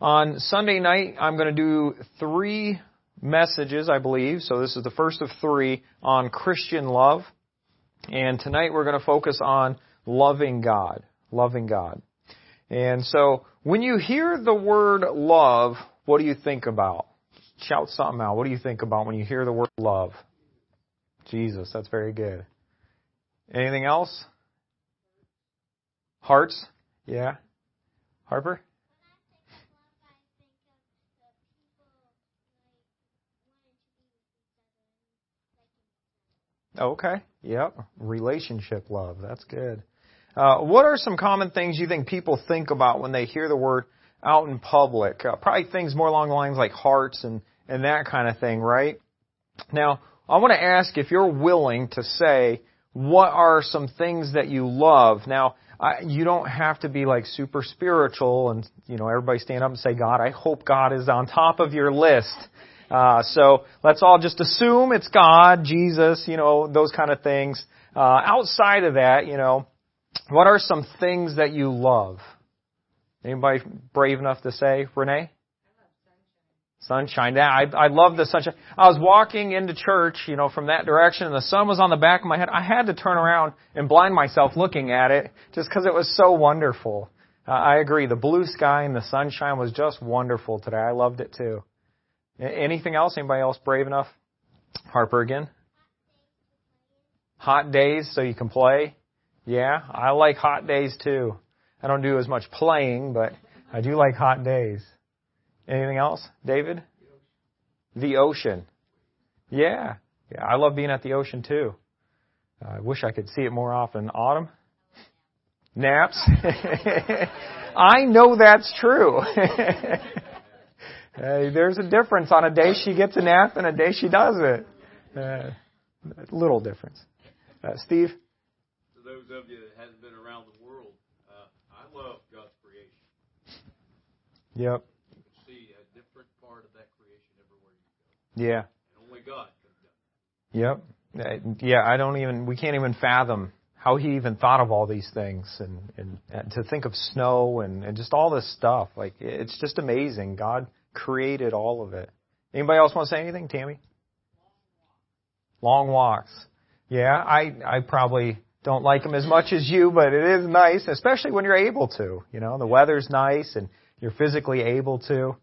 On Sunday night, I'm going to do 3 messages, I believe. So this is the first of 3 on Christian love. And tonight we're going to focus on loving God. Loving God. And so when you hear the word love, what do you think about? Shout something out. What do you think about when you hear the word love? Jesus, that's very good. Anything else? Hearts? Yeah. Harper? Okay. Yep. Relationship love. That's good. What are some common things you think people think about when they hear the word out in public? Probably things more along the lines like hearts and that kind of thing, right? Now, I want to ask if you're willing to say, what are some things that you love? Now, you don't have to be like super spiritual and, you know, everybody stand up and say, God, I hope God is on top of your list. So let's all just assume it's God, Jesus, you know, those kind of things. Outside of that, you know, what are some things that you love? Anybody brave enough to say, Renee? Sunshine. Yeah, I love the sunshine. I was walking into church, you know, from that direction, and the sun was on the back of my head. I had to turn around and blind myself looking at it just because it was so wonderful. I agree. The blue sky and the sunshine was just wonderful today. I loved it too. Anything else? Anybody else brave enough? Harper again. Hot days so you can play. Yeah, I like hot days too. I don't do as much playing, but I do like hot days. Anything else? David? The ocean. Yeah. Yeah, I love being at the ocean too. I wish I could see it more often. Autumn? Naps? I know that's true. Hey, there's a difference. On a day she gets a nap and a day she doesn't. Little difference. Steve? For those of you that haven't been around the world, I love God's creation. Yep. You can see a different part of that creation everywhere you go. Yeah. And only God could have done it. Yep. Yeah, we can't even fathom how he even thought of all these things and to think of snow and just all this stuff. Like, it's just amazing. God created all of it. Anybody else want to say anything? Tammy? Long walks. Yeah, I probably don't like them as much as you, but it is nice, especially when you're able to. You know, the weather's nice and you're physically able to.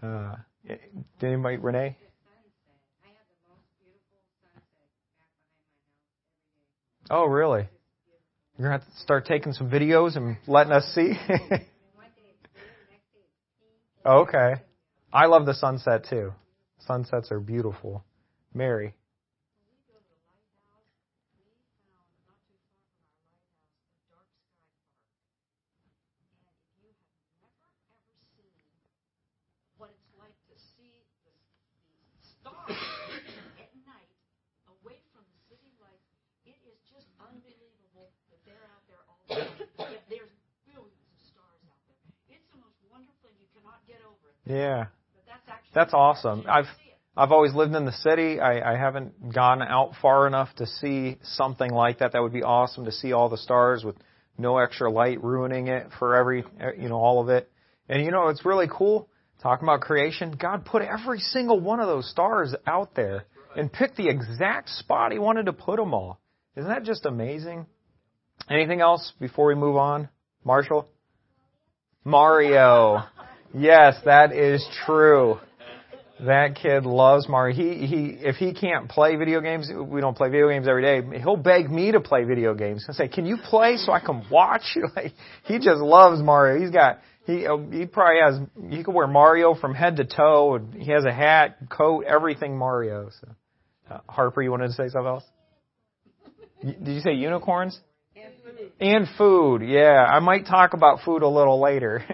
Did anybody, Renee? I have the most beautiful sunset back behind my house. Oh, really? You're going to have to start taking some videos and letting us see? Okay. I love the sunset, too. Sunsets are beautiful. Mary. Yeah. That's awesome. I've always lived in the city. I haven't gone out far enough to see something like that. That would be awesome to see all the stars with no extra light ruining it for all of it. And you know, it's really cool talking about creation. God put every single one of those stars out there and picked the exact spot he wanted to put them all. Isn't that just amazing? Anything else before we move on? Marshall? Mario. Yes, that is true. That kid loves Mario. If he can't play video games, we don't play video games every day, he'll beg me to play video games. He'll say, can you play so I can watch? Like, he just loves Mario. He can wear Mario from head to toe. And he has a hat, coat, everything Mario. So, Harper, you wanted to say something else? Did you say unicorns? And food, yeah. I might talk about food a little later.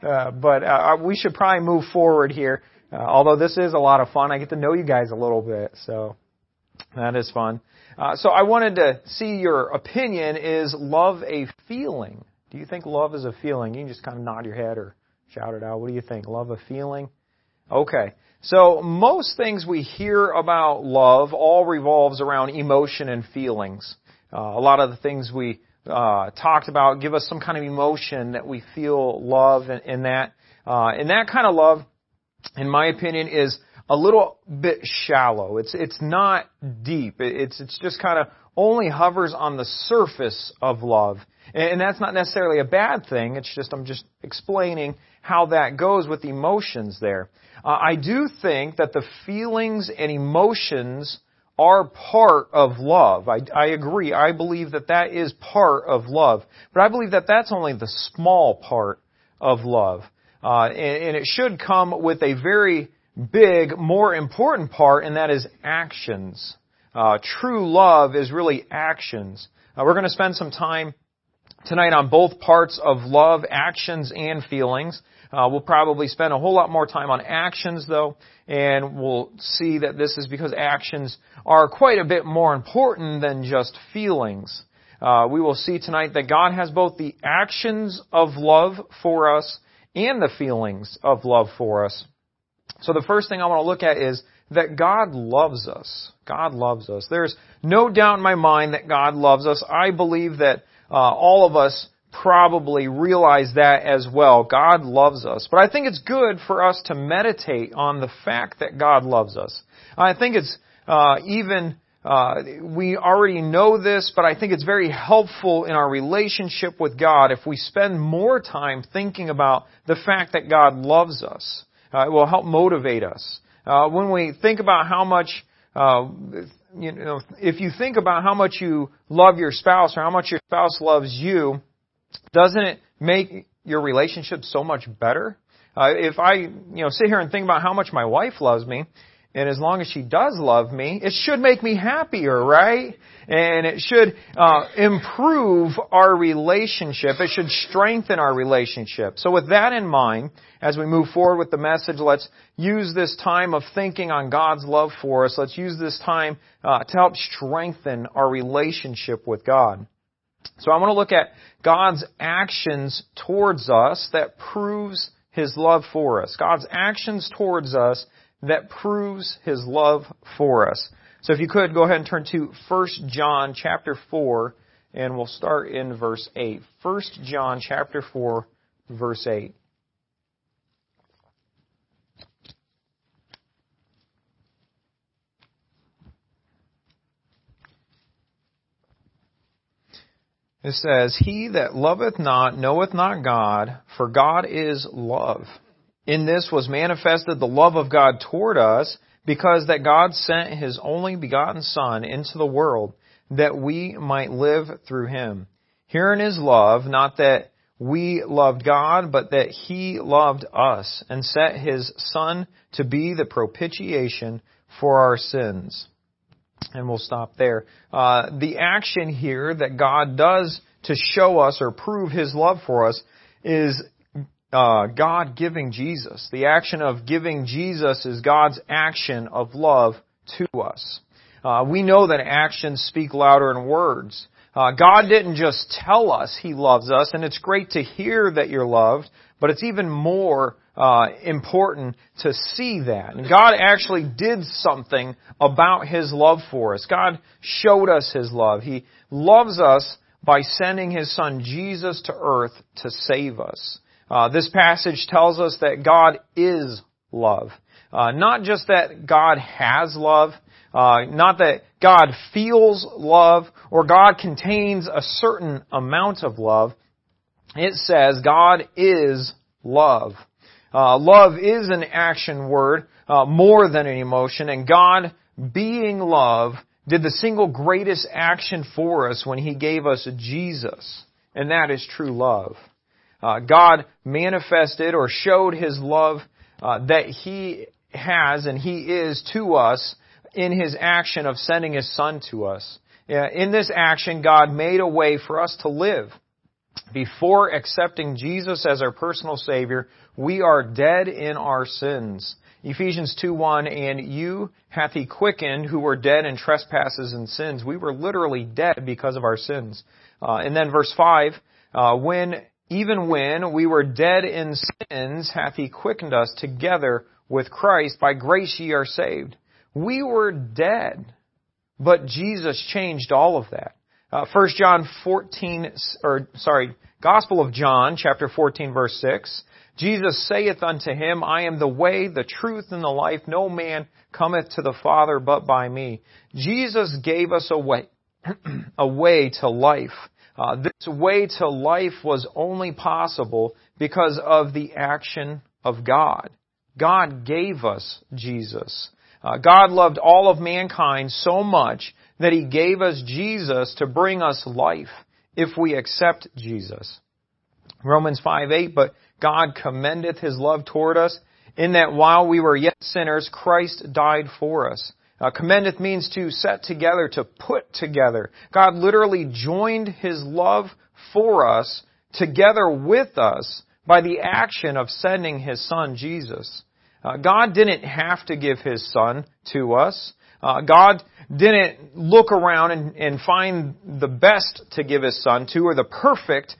But we should probably move forward here. Although this is a lot of fun. I get to know you guys a little bit, so that is fun. So I wanted to see your opinion. Is love a feeling? Do you think love is a feeling? You can just kind of nod your head or shout it out. What do you think? Love a feeling? Okay. So most things we hear about love all revolves around emotion and feelings. A lot of the things we talked about give us some kind of emotion that we feel love in that. And that kind of love, in my opinion, is a little bit shallow. It's not deep. It's just kind of only hovers on the surface of love. And that's not necessarily a bad thing. It's just, I'm just explaining how that goes with emotions there. I do think that the feelings and emotions are part of love. I agree. I believe that that is part of love. But I believe that that's only the small part of love. And it should come with a very big, more important part, and that is actions. True love is really actions. We're going to spend some time tonight on both parts of love, actions and feelings. We'll probably spend a whole lot more time on actions, though, and we'll see that this is because actions are quite a bit more important than just feelings. We will see tonight that God has both the actions of love for us and the feelings of love for us. So the first thing I want to look at is that God loves us. God loves us. There's no doubt in my mind that God loves us. I believe that all of us probably realize that as well. God loves us. But I think it's good for us to meditate on the fact that God loves us. I think it's we already know this, but I think it's very helpful in our relationship with God if we spend more time thinking about the fact that God loves us. It will help motivate us. When we think about how much, if you think about how much you love your spouse or how much your spouse loves you, doesn't it make your relationship so much better? If I, sit here and think about how much my wife loves me, and as long as she does love me, it should make me happier, right? And it should improve our relationship. It should strengthen our relationship. So with that in mind, as we move forward with the message, let's use this time of thinking on God's love for us. Let's use this time to help strengthen our relationship with God. So I want to look at God's actions towards us that proves His love for us. God's actions towards us that proves His love for us. So if you could, go ahead and turn to 1 John chapter 4, and we'll start in verse 8. 1 John chapter 4, verse 8. It says, "He that loveth not knoweth not God, for God is love. In this was manifested the love of God toward us, because that God sent His only begotten Son into the world, that we might live through Him. Herein is love, not that we loved God, but that He loved us, and sent His Son to be the propitiation for our sins." And we'll stop there. The action here that God does to show us or prove His love for us is God giving Jesus. The action of giving Jesus is God's action of love to us. We know that actions speak louder than words. God didn't just tell us He loves us, and it's great to hear that you're loved, but it's even more important to see that. And God actually did something about His love for us. God showed us His love. He loves us by sending His Son Jesus to earth to save us. This passage tells us that God is love. Not just that God has love, not that God feels love, or God contains a certain amount of love. It says God is love. Love is an action word, more than an emotion, and God, being love, did the single greatest action for us when He gave us Jesus, and that is true love. God manifested or showed His love that He has and He is to us in His action of sending His Son to us. In this action, God made a way for us to live. Before accepting Jesus as our personal Savior, we are dead in our sins. Ephesians 2:1, "And you hath He quickened who were dead in trespasses and sins." We were literally dead because of our sins. And then verse 5, "Even when we were dead in sins, hath He quickened us together with Christ. By grace ye are saved." We were dead, but Jesus changed all of that. Gospel of John, chapter 14, verse 6. Jesus saith unto him, I am the way, the truth, and the life. No man cometh to the Father but by me. Jesus gave us a way, a way to life. This way to life was only possible because of the action of God. God gave us Jesus. God loved all of mankind so much that He gave us Jesus to bring us life if we accept Jesus. Romans 5:8, but God commendeth His love toward us, in that while we were yet sinners, Christ died for us. Commendeth means to set together, to put together. God literally joined His love for us together with us by the action of sending His Son, Jesus. God didn't have to give His Son to us. God didn't look around and find the best to give His Son to, or the perfect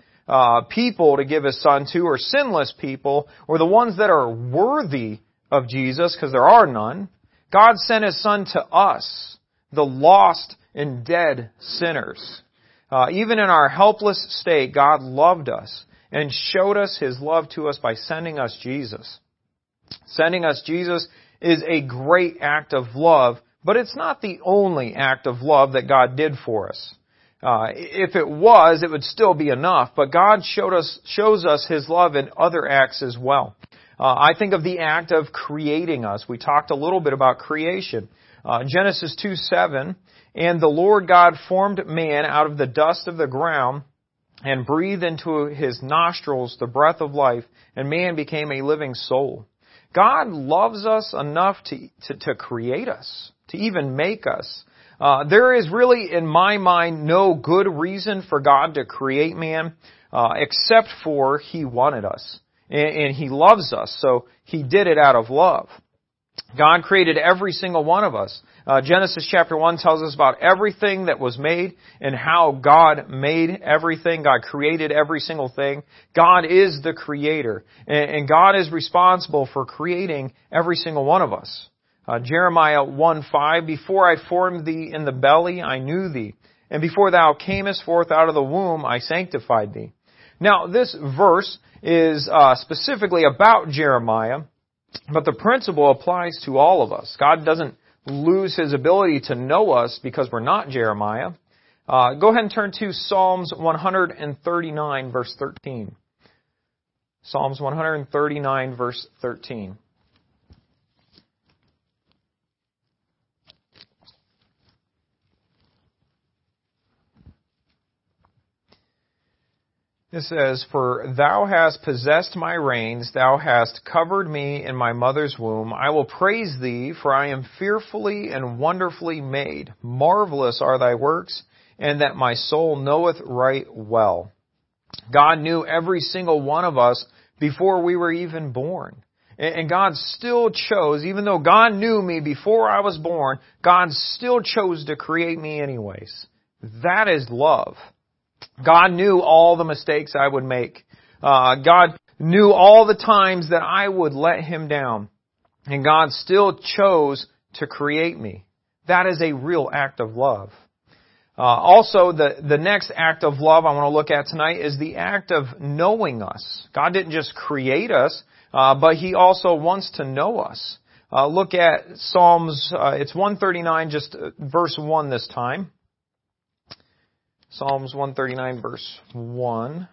people to give His Son to, or sinless people, or the ones that are worthy of Jesus, because there are none. God sent His Son to us, the lost and dead sinners. Even in our helpless state, God loved us and showed us His love to us by sending us Jesus. Sending us Jesus is a great act of love, but it's not the only act of love that God did for us. If it was, it would still be enough, but God shows us His love in other acts as well. I think of the act of creating us. We talked a little bit about creation. Genesis 2:7, and the Lord God formed man out of the dust of the ground and breathed into his nostrils the breath of life, and man became a living soul. God loves us enough to create us, to even make us. There is really, in my mind, no good reason for God to create man, except for He wanted us. And He loves us, so He did it out of love. God created every single one of us. Genesis chapter 1 tells us about everything that was made and how God made everything. God created every single thing. God is the creator, and God is responsible for creating every single one of us. Jeremiah 1:5, before I formed thee in the belly, I knew thee. And before thou camest forth out of the womb, I sanctified thee. Now, this verse is specifically about Jeremiah, but the principle applies to all of us. God doesn't lose His ability to know us because we're not Jeremiah. Go ahead and turn to Psalms 139, verse 13. Psalms 139, verse 13. It says, for thou hast possessed my reins, thou hast covered me in my mother's womb. I will praise thee, for I am fearfully and wonderfully made. Marvelous are thy works, and that my soul knoweth right well. God knew every single one of us before we were even born. And God still chose, even though God knew me before I was born, God still chose to create me anyways. That is love. God knew all the mistakes I would make. God knew all the times that I would let Him down. And God still chose to create me. That is a real act of love. Also, the next act of love I want to look at tonight is the act of knowing us. God didn't just create us, but He also wants to know us. Look at Psalms, it's 139, just verse 1 this time. Psalms 139, verse 1.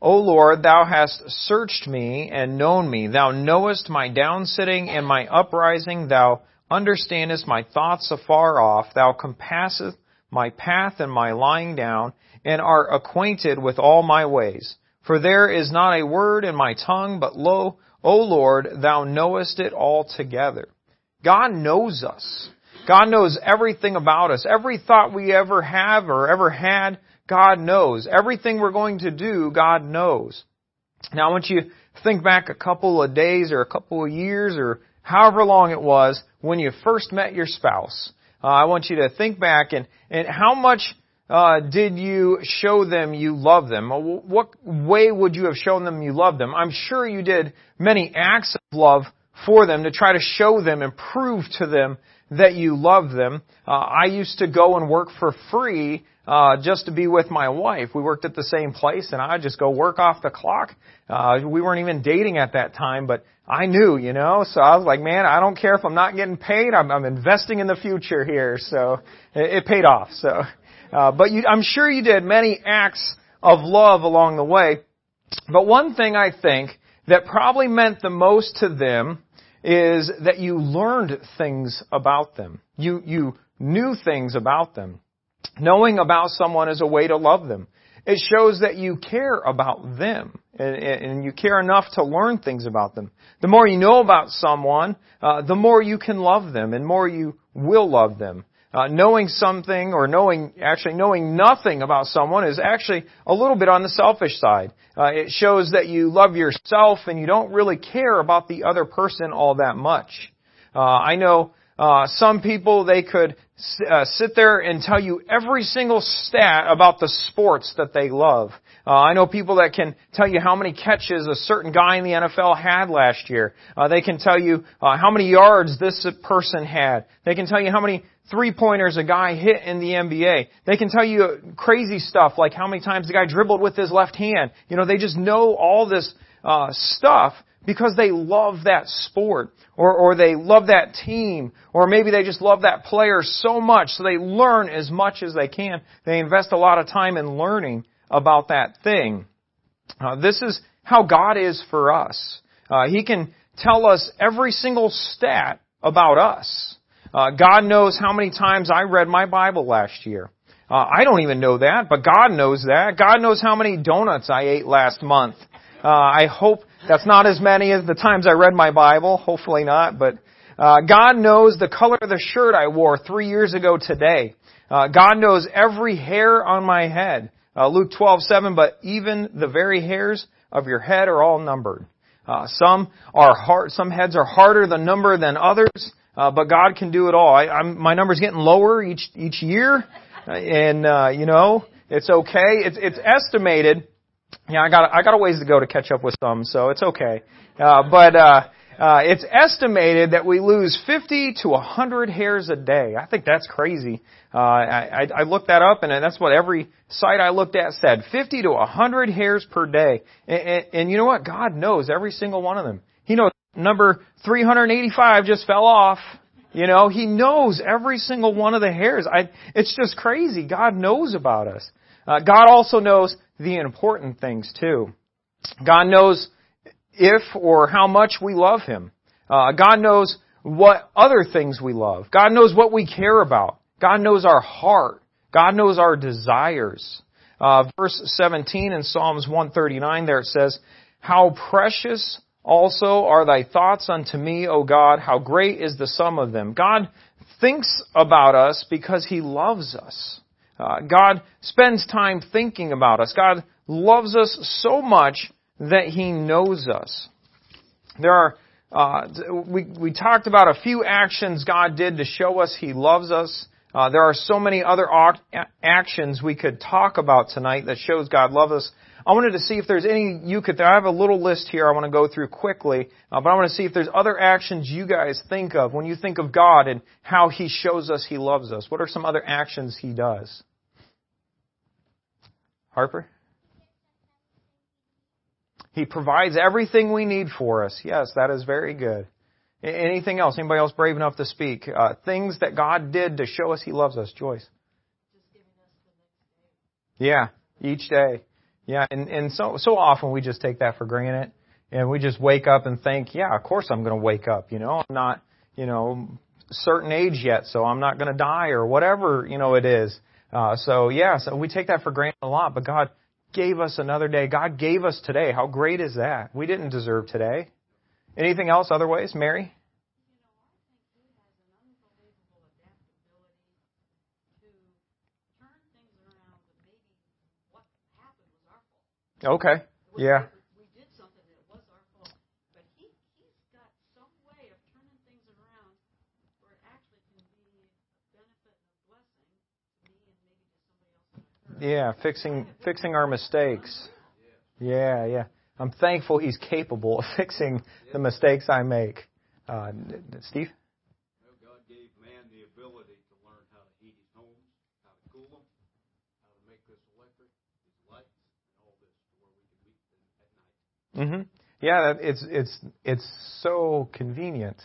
O Lord, Thou hast searched me and known me. Thou knowest my downsitting and my uprising. Thou understandest my thoughts afar off. Thou compassest my path and my lying down, and art acquainted with all my ways. For there is not a word in my tongue, but lo, O Lord, Thou knowest it altogether. God knows us. God knows everything about us. Every thought we ever have or ever had, God knows. Everything we're going to do, God knows. Now, I want you to think back a couple of days or a couple of years or however long it was when you first met your spouse. I want you to think back and how much did you show them you love them? What way would you have shown them you love them? I'm sure you did many acts of love for them to try to show them and prove to them that you love them. I used to go and work for free just to be with my wife. We worked at the same place, and I'd just go work off the clock. We weren't even dating at that time, but I knew, you know. So I was like, man, I don't care if I'm not getting paid. I'm investing in the future here. So it paid off. So, I'm sure you did many acts of love along the way. But one thing I think that probably meant the most to them is that you learned things about them. You knew things about them. Knowing about someone is a way to love them. It shows that you care about them, and you care enough to learn things about them. The more you know about someone, the more you can love them, and more you will love them. Knowing something or knowing nothing about someone is actually a little bit on the selfish side. It shows that you love yourself and you don't really care about the other person all that much. I know some people, they could sit there and tell you every single stat about the sports that they love. I know people that can tell you how many catches a certain guy in the NFL had last year. They can tell you how many yards this person had. They can tell you how many three-pointers a guy hit in the NBA. They can tell you crazy stuff like how many times the guy dribbled with his left hand. You know, they just know all this stuff because they love that sport, or they love that team, or maybe they just love that player so much, so they learn as much as they can. They invest a lot of time in learning about that thing. This is how God is for us. He can tell us every single stat about us. God knows how many times I read my Bible last year. I don't even know that, but God knows that. God knows how many donuts I ate last month. I hope that's not as many as the times I read my Bible. Hopefully not, but God knows the color of the shirt I wore 3 years ago today. God knows every hair on my head. Luke 12:7, but even the very hairs of your head are all numbered. Some heads are harder to number than others. But God can do it all. My number's getting lower each year, and it's okay. It's estimated. Yeah, I got a ways to go to catch up with some, so it's okay. But it's estimated that we lose 50 to 100 hairs a day. I think that's crazy. I looked that up, and that's what every site I looked at said: 50 to 100 hairs per day. And you know what? God knows every single one of them. He knows. Number 385 just fell off. You know, He knows every single one of the hairs. It's just crazy. God knows about us. God also knows the important things too. God knows if or how much we love Him. God knows what other things we love. God knows what we care about. God knows our heart. God knows our desires. Verse 17 in Psalms 139 there it says, "How precious also are thy thoughts unto me, O God, how great is the sum of them." God thinks about us because He loves us. God spends time thinking about us. God loves us so much that He knows us. There are, we talked about a few actions God did to show us He loves us. There are so many other actions we could talk about tonight that shows God loves us. I wanted to see if there's any I have a little list here I want to go through quickly, but I want to see if there's other actions you guys think of when you think of God and how He shows us He loves us. What are some other actions He does? Harper? He provides everything we need for us. Yes, that is very good. Anything else? Anybody else brave enough to speak? Things that God did to show us He loves us. Joyce? Just giving us the next day. Yeah, each day. Yeah, and so often we just take that for granted, and we just wake up and think, yeah, of course I'm going to wake up, you know, I'm not, certain age yet, so I'm not going to die or whatever, it is. So we take that for granted a lot, but God gave us another day. God gave us today. How great is that? We didn't deserve today. Anything else other ways? Mary? Okay. Yeah. We did something that was our fault, but he's got some way of turning things around where it actually can be a benefit and a blessing to me and maybe to somebody else. Yeah, fixing our mistakes. Yeah. I'm thankful He's capable of fixing the mistakes I make. Steve? Well, God gave man Mm-hmm. Yeah, it's so convenient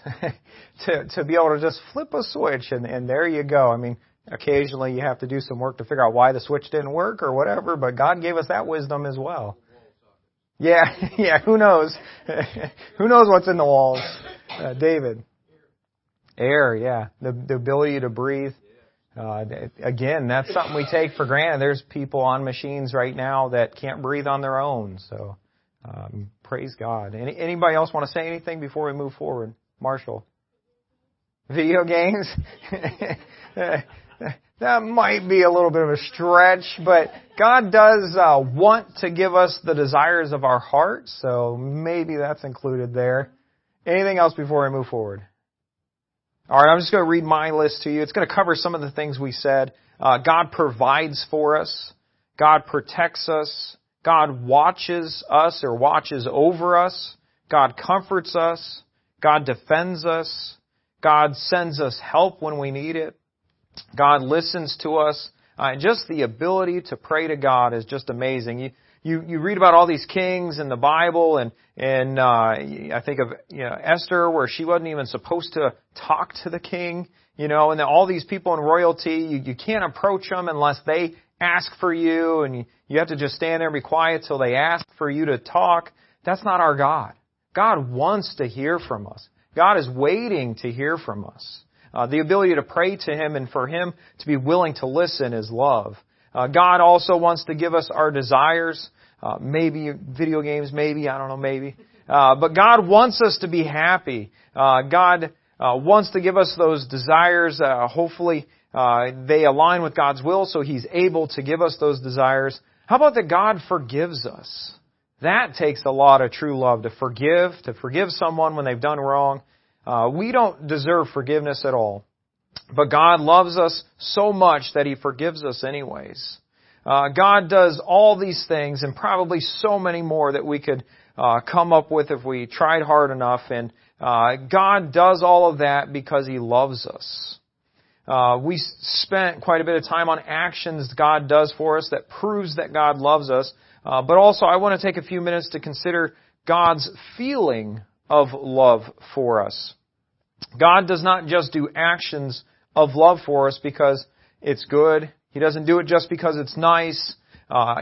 to be able to just flip a switch and there you go. I mean, occasionally you have to do some work to figure out why the switch didn't work or whatever, but God gave us that wisdom as well. Yeah, who knows? Who knows what's in the walls? David. Air, yeah. The ability to breathe. Again, that's something we take for granted. There's people on machines right now that can't breathe on their own. So, praise God. Anybody else want to say anything before we move forward? Marshall. Video games? That might be a little bit of a stretch, but God does want to give us the desires of our heart, so maybe that's included there. Anything else before we move forward? All right, I'm just going to read my list to you. It's going to cover some of the things we said. God provides for us. God protects us. God watches us or watches over us. God comforts us. God defends us. God sends us help when we need it. God listens to us. And just the ability to pray to God is just amazing. You read about all these kings in the Bible, and I think of Esther, where she wasn't even supposed to talk to the king, and then all these people in royalty, you can't approach them unless they ask for you, and you have to just stand there and be quiet till they ask for you to talk. That's not our God. God wants to hear from us. God is waiting to hear from us. The ability to pray to Him and for Him to be willing to listen is love. God also wants to give us our desires. Maybe video games, maybe, I don't know, maybe. But God wants us to be happy. God wants to give us those desires. Hopefully they align with God's will, so He's able to give us those desires. How about that God forgives us? That takes a lot of true love, to forgive someone when they've done wrong. We don't deserve forgiveness at all. But God loves us so much that He forgives us anyways. God does all these things and probably so many more that we could come up with if we tried hard enough. And God does all of that because He loves us. We spent quite a bit of time on actions God does for us that proves that God loves us. But also I want to take a few minutes to consider God's feeling of love for us. God does not just do actions of love for us because it's good. He doesn't do it just because it's nice.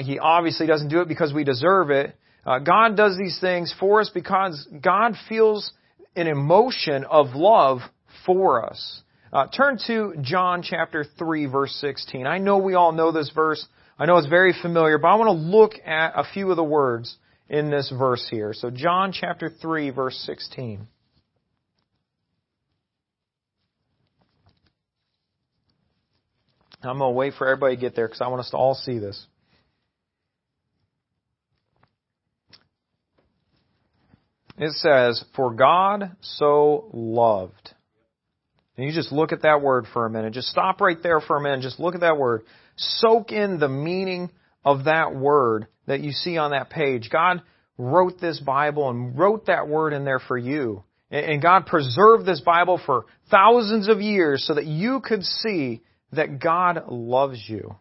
He obviously doesn't do it because we deserve it. God does these things for us because God feels an emotion of love for us. Turn to John chapter 3, verse 16. I know we all know this verse. I know it's very familiar, but I want to look at a few of the words in this verse here. So John chapter 3, verse 16. I'm going to wait for everybody to get there because I want us to all see this. It says, "For God so loved." And you just look at that word for a minute. Just stop right there for a minute. Just look at that word. Soak in the meaning of that word that you see on that page. God wrote this Bible and wrote that word in there for you. And God preserved this Bible for thousands of years so that you could see that God loves you.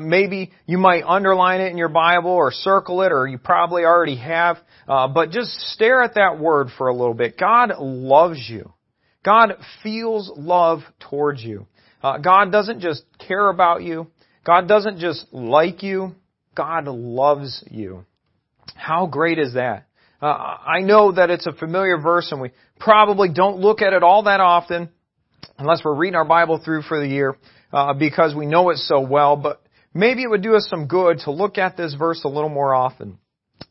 Maybe you might underline it in your Bible or circle it, or you probably already have. But just stare at that word for a little bit. God loves you. God feels love towards you. God doesn't just care about you. God doesn't just like you. God loves you. How great is that? I know that it's a familiar verse, and we probably don't look at it all that often, unless we're reading our Bible through for the year, because we know it so well. But maybe it would do us some good to look at this verse a little more often.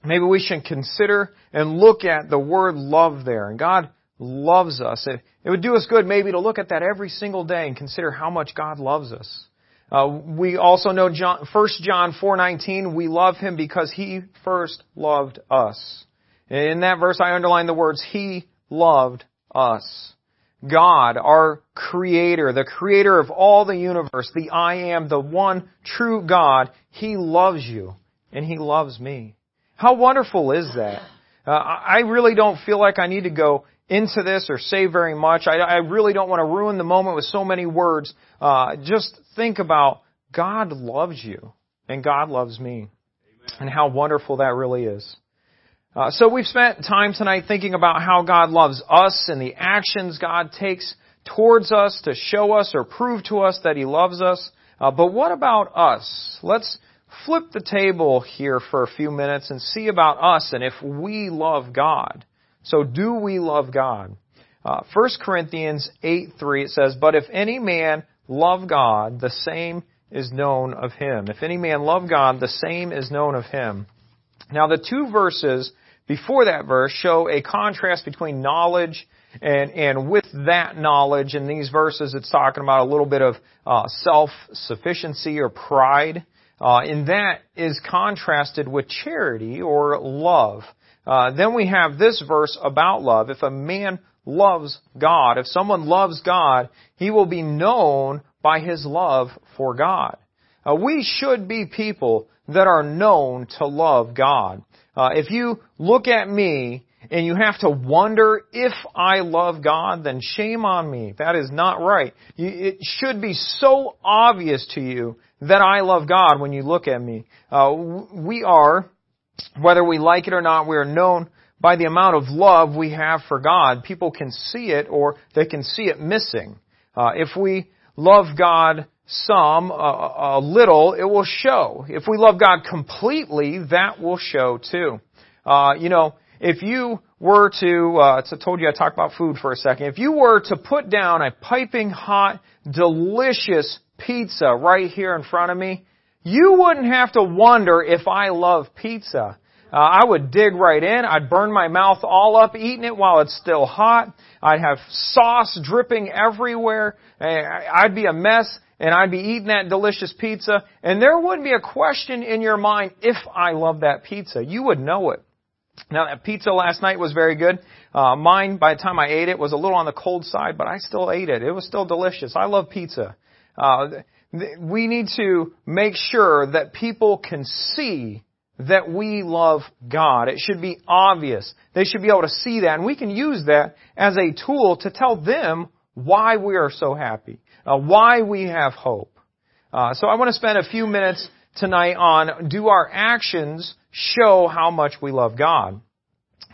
Maybe we should consider and look at the word love there. And God loves us. It would do us good maybe to look at that every single day and consider how much God loves us. We also know 1 John 4:19, we love Him because He first loved us. In that verse, I underlined the words, He loved us. God, our Creator, the Creator of all the universe, the I Am, the one true God, He loves you and He loves me. How wonderful is that? I really don't feel like I need to go into this or say very much. I really don't want to ruin the moment with so many words. Just think about God loves you and God loves me. Amen. And how wonderful that really is. So we've spent time tonight thinking about how God loves us and the actions God takes towards us to show us or prove to us that He loves us. But what about us? Let's flip the table here for a few minutes and see about us and if we love God. So do we love God? 1 Corinthians 8:3, it says, "But if any man love God, the same is known of him." If any man love God, the same is known of him. Now the two verses before that verse show a contrast between knowledge and with that knowledge in these verses it's talking about a little bit of self-sufficiency or pride. And that is contrasted with charity or love. Then we have this verse about love. If a man loves God, if someone loves God, he will be known by his love for God. We should be people that are known to love God. If you look at me and you have to wonder if I love God, then shame on me. That is not right. It should be so obvious to you that I love God when you look at me. We are, whether we like it or not, we are known by the amount of love we have for God. People can see it or they can see it missing. If we love God a little, it will show. If we love God completely, that will show too. If you were to, I told you I talked about food for a second. If you were to put down a piping hot, delicious pizza right here in front of me, you wouldn't have to wonder if I love pizza. I would dig right in. I'd burn my mouth all up eating it while it's still hot. I'd have sauce dripping everywhere. I'd be a mess, and I'd be eating that delicious pizza. And there wouldn't be a question in your mind if I love that pizza. You would know it. Now, that pizza last night was very good. Mine, by the time I ate it, was a little on the cold side, but I still ate it. It was still delicious. I love pizza. We need to make sure that people can see that we love God. It should be obvious. They should be able to see that, and we can use that as a tool to tell them why we are so happy, why we have hope. So I want to spend a few minutes tonight on, do our actions show how much we love God?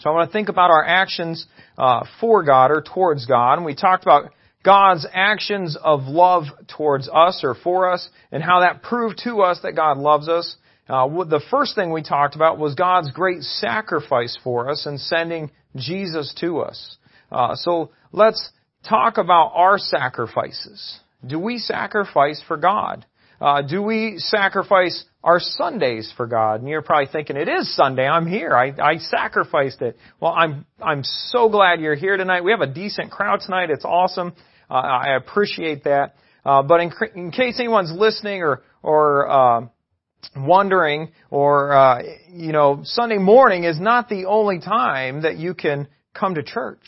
So I want to think about our actions for God or towards God. And we talked about God's actions of love towards us or for us and how that proved to us that God loves us. The first thing we talked about was God's great sacrifice for us and sending Jesus to us. So let's talk about our sacrifices. Do we sacrifice for God? Do we sacrifice our Sundays for God? And you're probably thinking, it is Sunday. I'm here. I sacrificed it. Well, I'm so glad you're here tonight. We have a decent crowd tonight. It's awesome. I appreciate that. But in case anyone's listening or wondering Sunday morning is not the only time that you can come to church.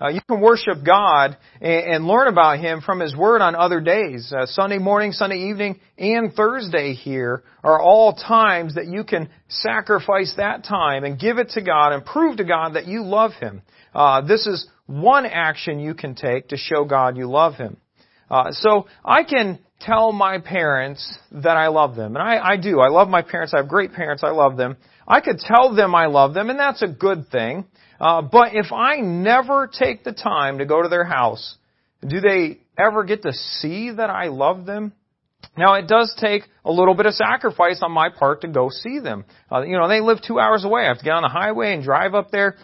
You can worship God and learn about Him from His Word on other days. Sunday morning, Sunday evening, and Thursday here are all times that you can sacrifice that time and give it to God and prove to God that you love Him. This is one action you can take to show God you love Him. So I can tell my parents that I love them. And I do. I love my parents. I have great parents. I love them. I could tell them I love them, and that's a good thing. But if I never take the time to go to their house, do they ever get to see that I love them? Now, it does take a little bit of sacrifice on my part to go see them. They live 2 hours away. I have to get on the highway and drive up there.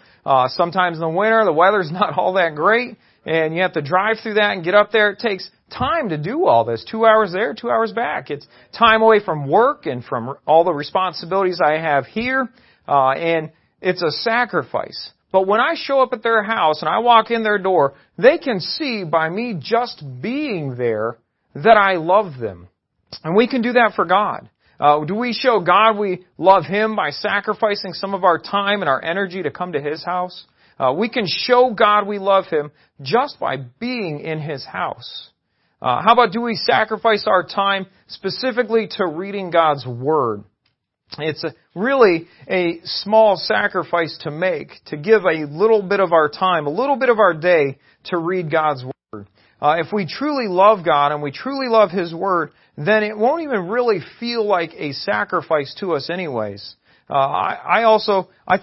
Sometimes in the winter, the weather's not all that great, and you have to drive through that and get up there. It takes time to do all this. 2 hours there, 2 hours back. It's time away from work and from all the responsibilities I have here, and it's a sacrifice. But when I show up at their house and I walk in their door, they can see by me just being there that I love them. And we can do that for God. Do we show God we love Him by sacrificing some of our time and our energy to come to His house? We can show God we love Him just by being in His house. How about do we sacrifice our time specifically to reading God's Word? It's really a small sacrifice to make, to give a little bit of our time, a little bit of our day to read God's Word. If we truly love God and we truly love His Word, then it won't even really feel like a sacrifice to us anyways. I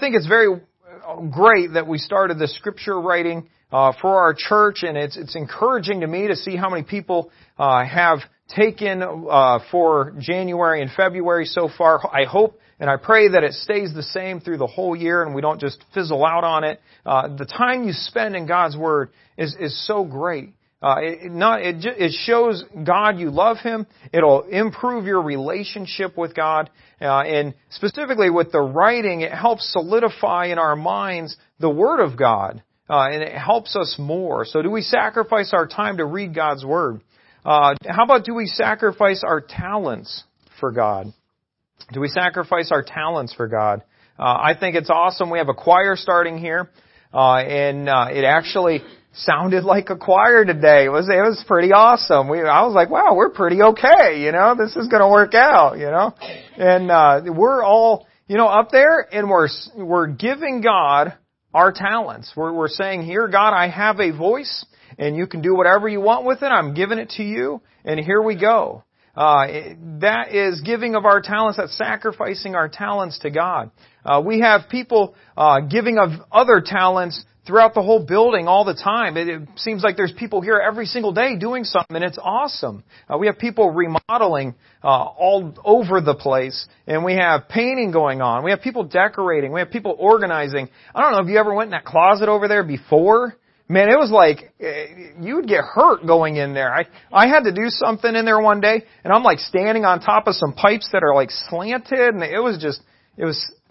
think it's very great that we started the scripture writing for our church, and it's encouraging to me to see how many people have taken for January and February so far. I hope and I pray that it stays the same through the whole year and we don't just fizzle out on it. The time you spend in God's Word is so great. It shows God you love Him. It'll improve your relationship with God. And specifically with the writing, it helps solidify in our minds the Word of God. And it helps us more. So do we sacrifice our time to read God's Word? How about do we sacrifice our talents for God? Do we sacrifice our talents for God? I think it's awesome. We have a choir starting here. And it actually sounded like a choir today. It was pretty awesome. I was like, wow, we're pretty okay, this is going to work out, And we're all, up there, and we're giving God our talents. We're saying, here, God, I have a voice, and you can do whatever you want with it. I'm giving it to you, and here we go. That is giving of our talents. That's sacrificing our talents to God. We have people giving of other talents throughout the whole building all the time. It seems like there's people here every single day doing something, and it's awesome. We have people remodeling all over the place, and we have painting going on. We have people decorating. We have people organizing. I don't know if you ever went in that closet over there before. Man, it was like you would get hurt going in there. I had to do something in there one day, and I'm like standing on top of some pipes that are like slanted, and it was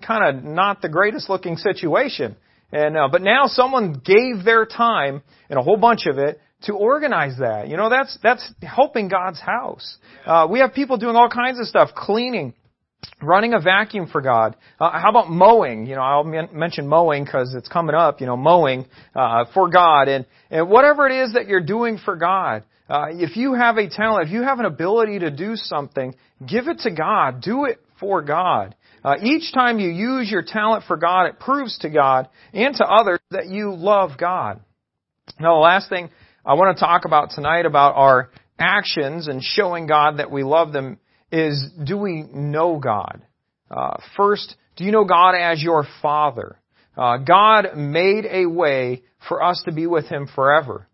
kind of not the greatest looking situation. And but now someone gave their time and a whole bunch of it to organize that. That's helping God's house. We have people doing all kinds of stuff, cleaning, running a vacuum for God. How about mowing? I'll mention mowing because it's coming up, mowing for God. And whatever it is that you're doing for God, if you have a talent, if you have an ability to do something, give it to God. Do it for God. Each time you use your talent for God, it proves to God and to others that you love God. Now, the last thing I want to talk about tonight about our actions and showing God that we love them is, do we know God? First, do you know God as your Father? God made a way for us to be with Him forever,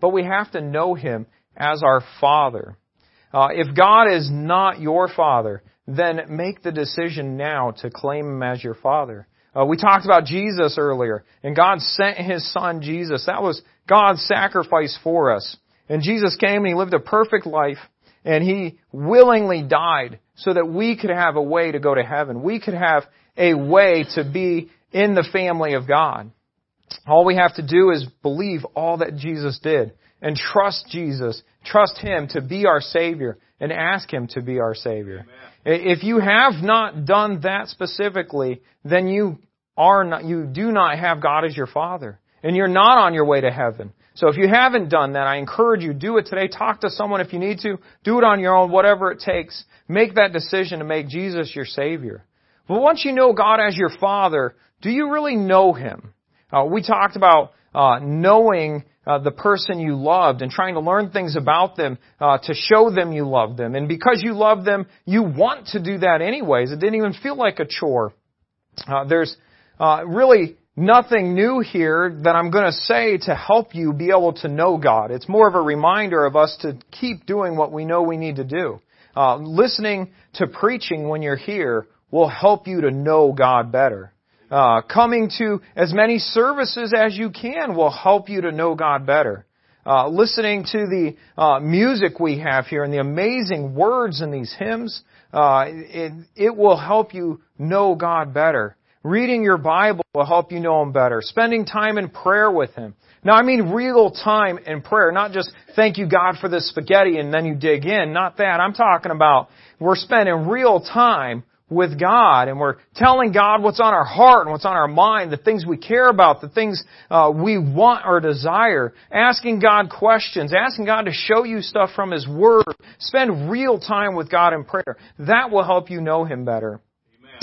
but we have to know Him as our Father. If God is not your Father, then make the decision now to claim Him as your Father. We talked about Jesus earlier, and God sent His Son, Jesus. That was God's sacrifice for us. And Jesus came and He lived a perfect life, and He willingly died so that we could have a way to go to heaven. We could have a way to be in the family of God. All we have to do is believe all that Jesus did and trust Jesus, trust Him to be our Savior, and ask Him to be our Savior. Amen. If you have not done that specifically, then you do not have God as your Father, and you're not on your way to heaven. So if you haven't done that, I encourage you, do it today. Talk to someone if you need to. Do it on your own, whatever it takes. Make that decision to make Jesus your Savior. But once you know God as your Father, do you really know Him? We talked about knowing the person you loved and trying to learn things about them to show them you love them. And because you love them, you want to do that anyways. It didn't even feel like a chore. There's really nothing new here that I'm going to say to help you be able to know God. It's more of a reminder of us to keep doing what we know we need to do. Listening to preaching when you're here will help you to know God better. Coming to as many services as you can will help you to know God better. Listening to the music we have here and the amazing words in these hymns, it will help you know God better. Reading your Bible will help you know Him better. Spending time in prayer with Him. Now, I mean real time in prayer, not just thank you, God, for this spaghetti and then you dig in. Not that. I'm talking about we're spending real time with God, and we're telling God what's on our heart and what's on our mind, the things we care about, the things we want or desire, asking God questions, asking God to show you stuff from His Word. Spend real time with God in prayer. That will help you know Him better.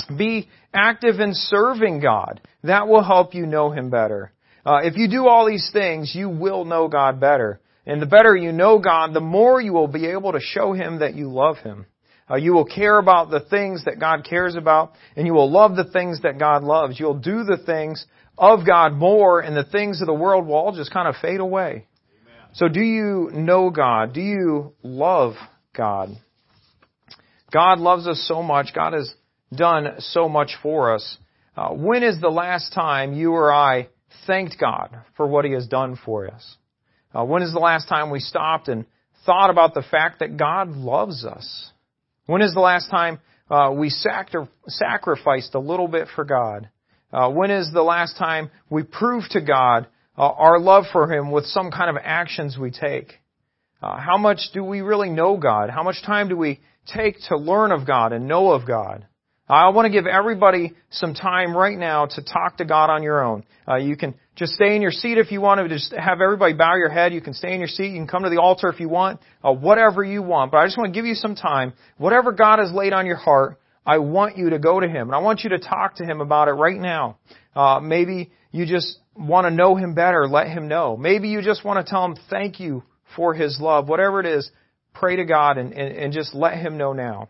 Amen. Be active in serving God. That will help you know Him better. If you do all these things, you will know God better. And the better you know God, the more you will be able to show Him that you love Him. You will care about the things that God cares about, and you will love the things that God loves. You'll do the things of God more, and the things of the world will all just kind of fade away. Amen. So do you know God? Do you love God? God loves us so much. God has done so much for us. When is the last time you or I thanked God for what He has done for us? When is the last time we stopped and thought about the fact that God loves us? When is the last time we sacrificed a little bit for God? When is the last time we proved to God our love for Him with some kind of actions we take? How much do we really know God? How much time do we take to learn of God and know of God? I want to give everybody some time right now to talk to God on your own. You can just stay in your seat if you want to. Just have everybody bow your head. You can stay in your seat. You can come to the altar if you want. Whatever you want. But I just want to give you some time. Whatever God has laid on your heart, I want you to go to Him. And I want you to talk to Him about it right now. Maybe you just want to know Him better. Let Him know. Maybe you just want to tell Him thank you for His love. Whatever it is, pray to God and just let Him know now.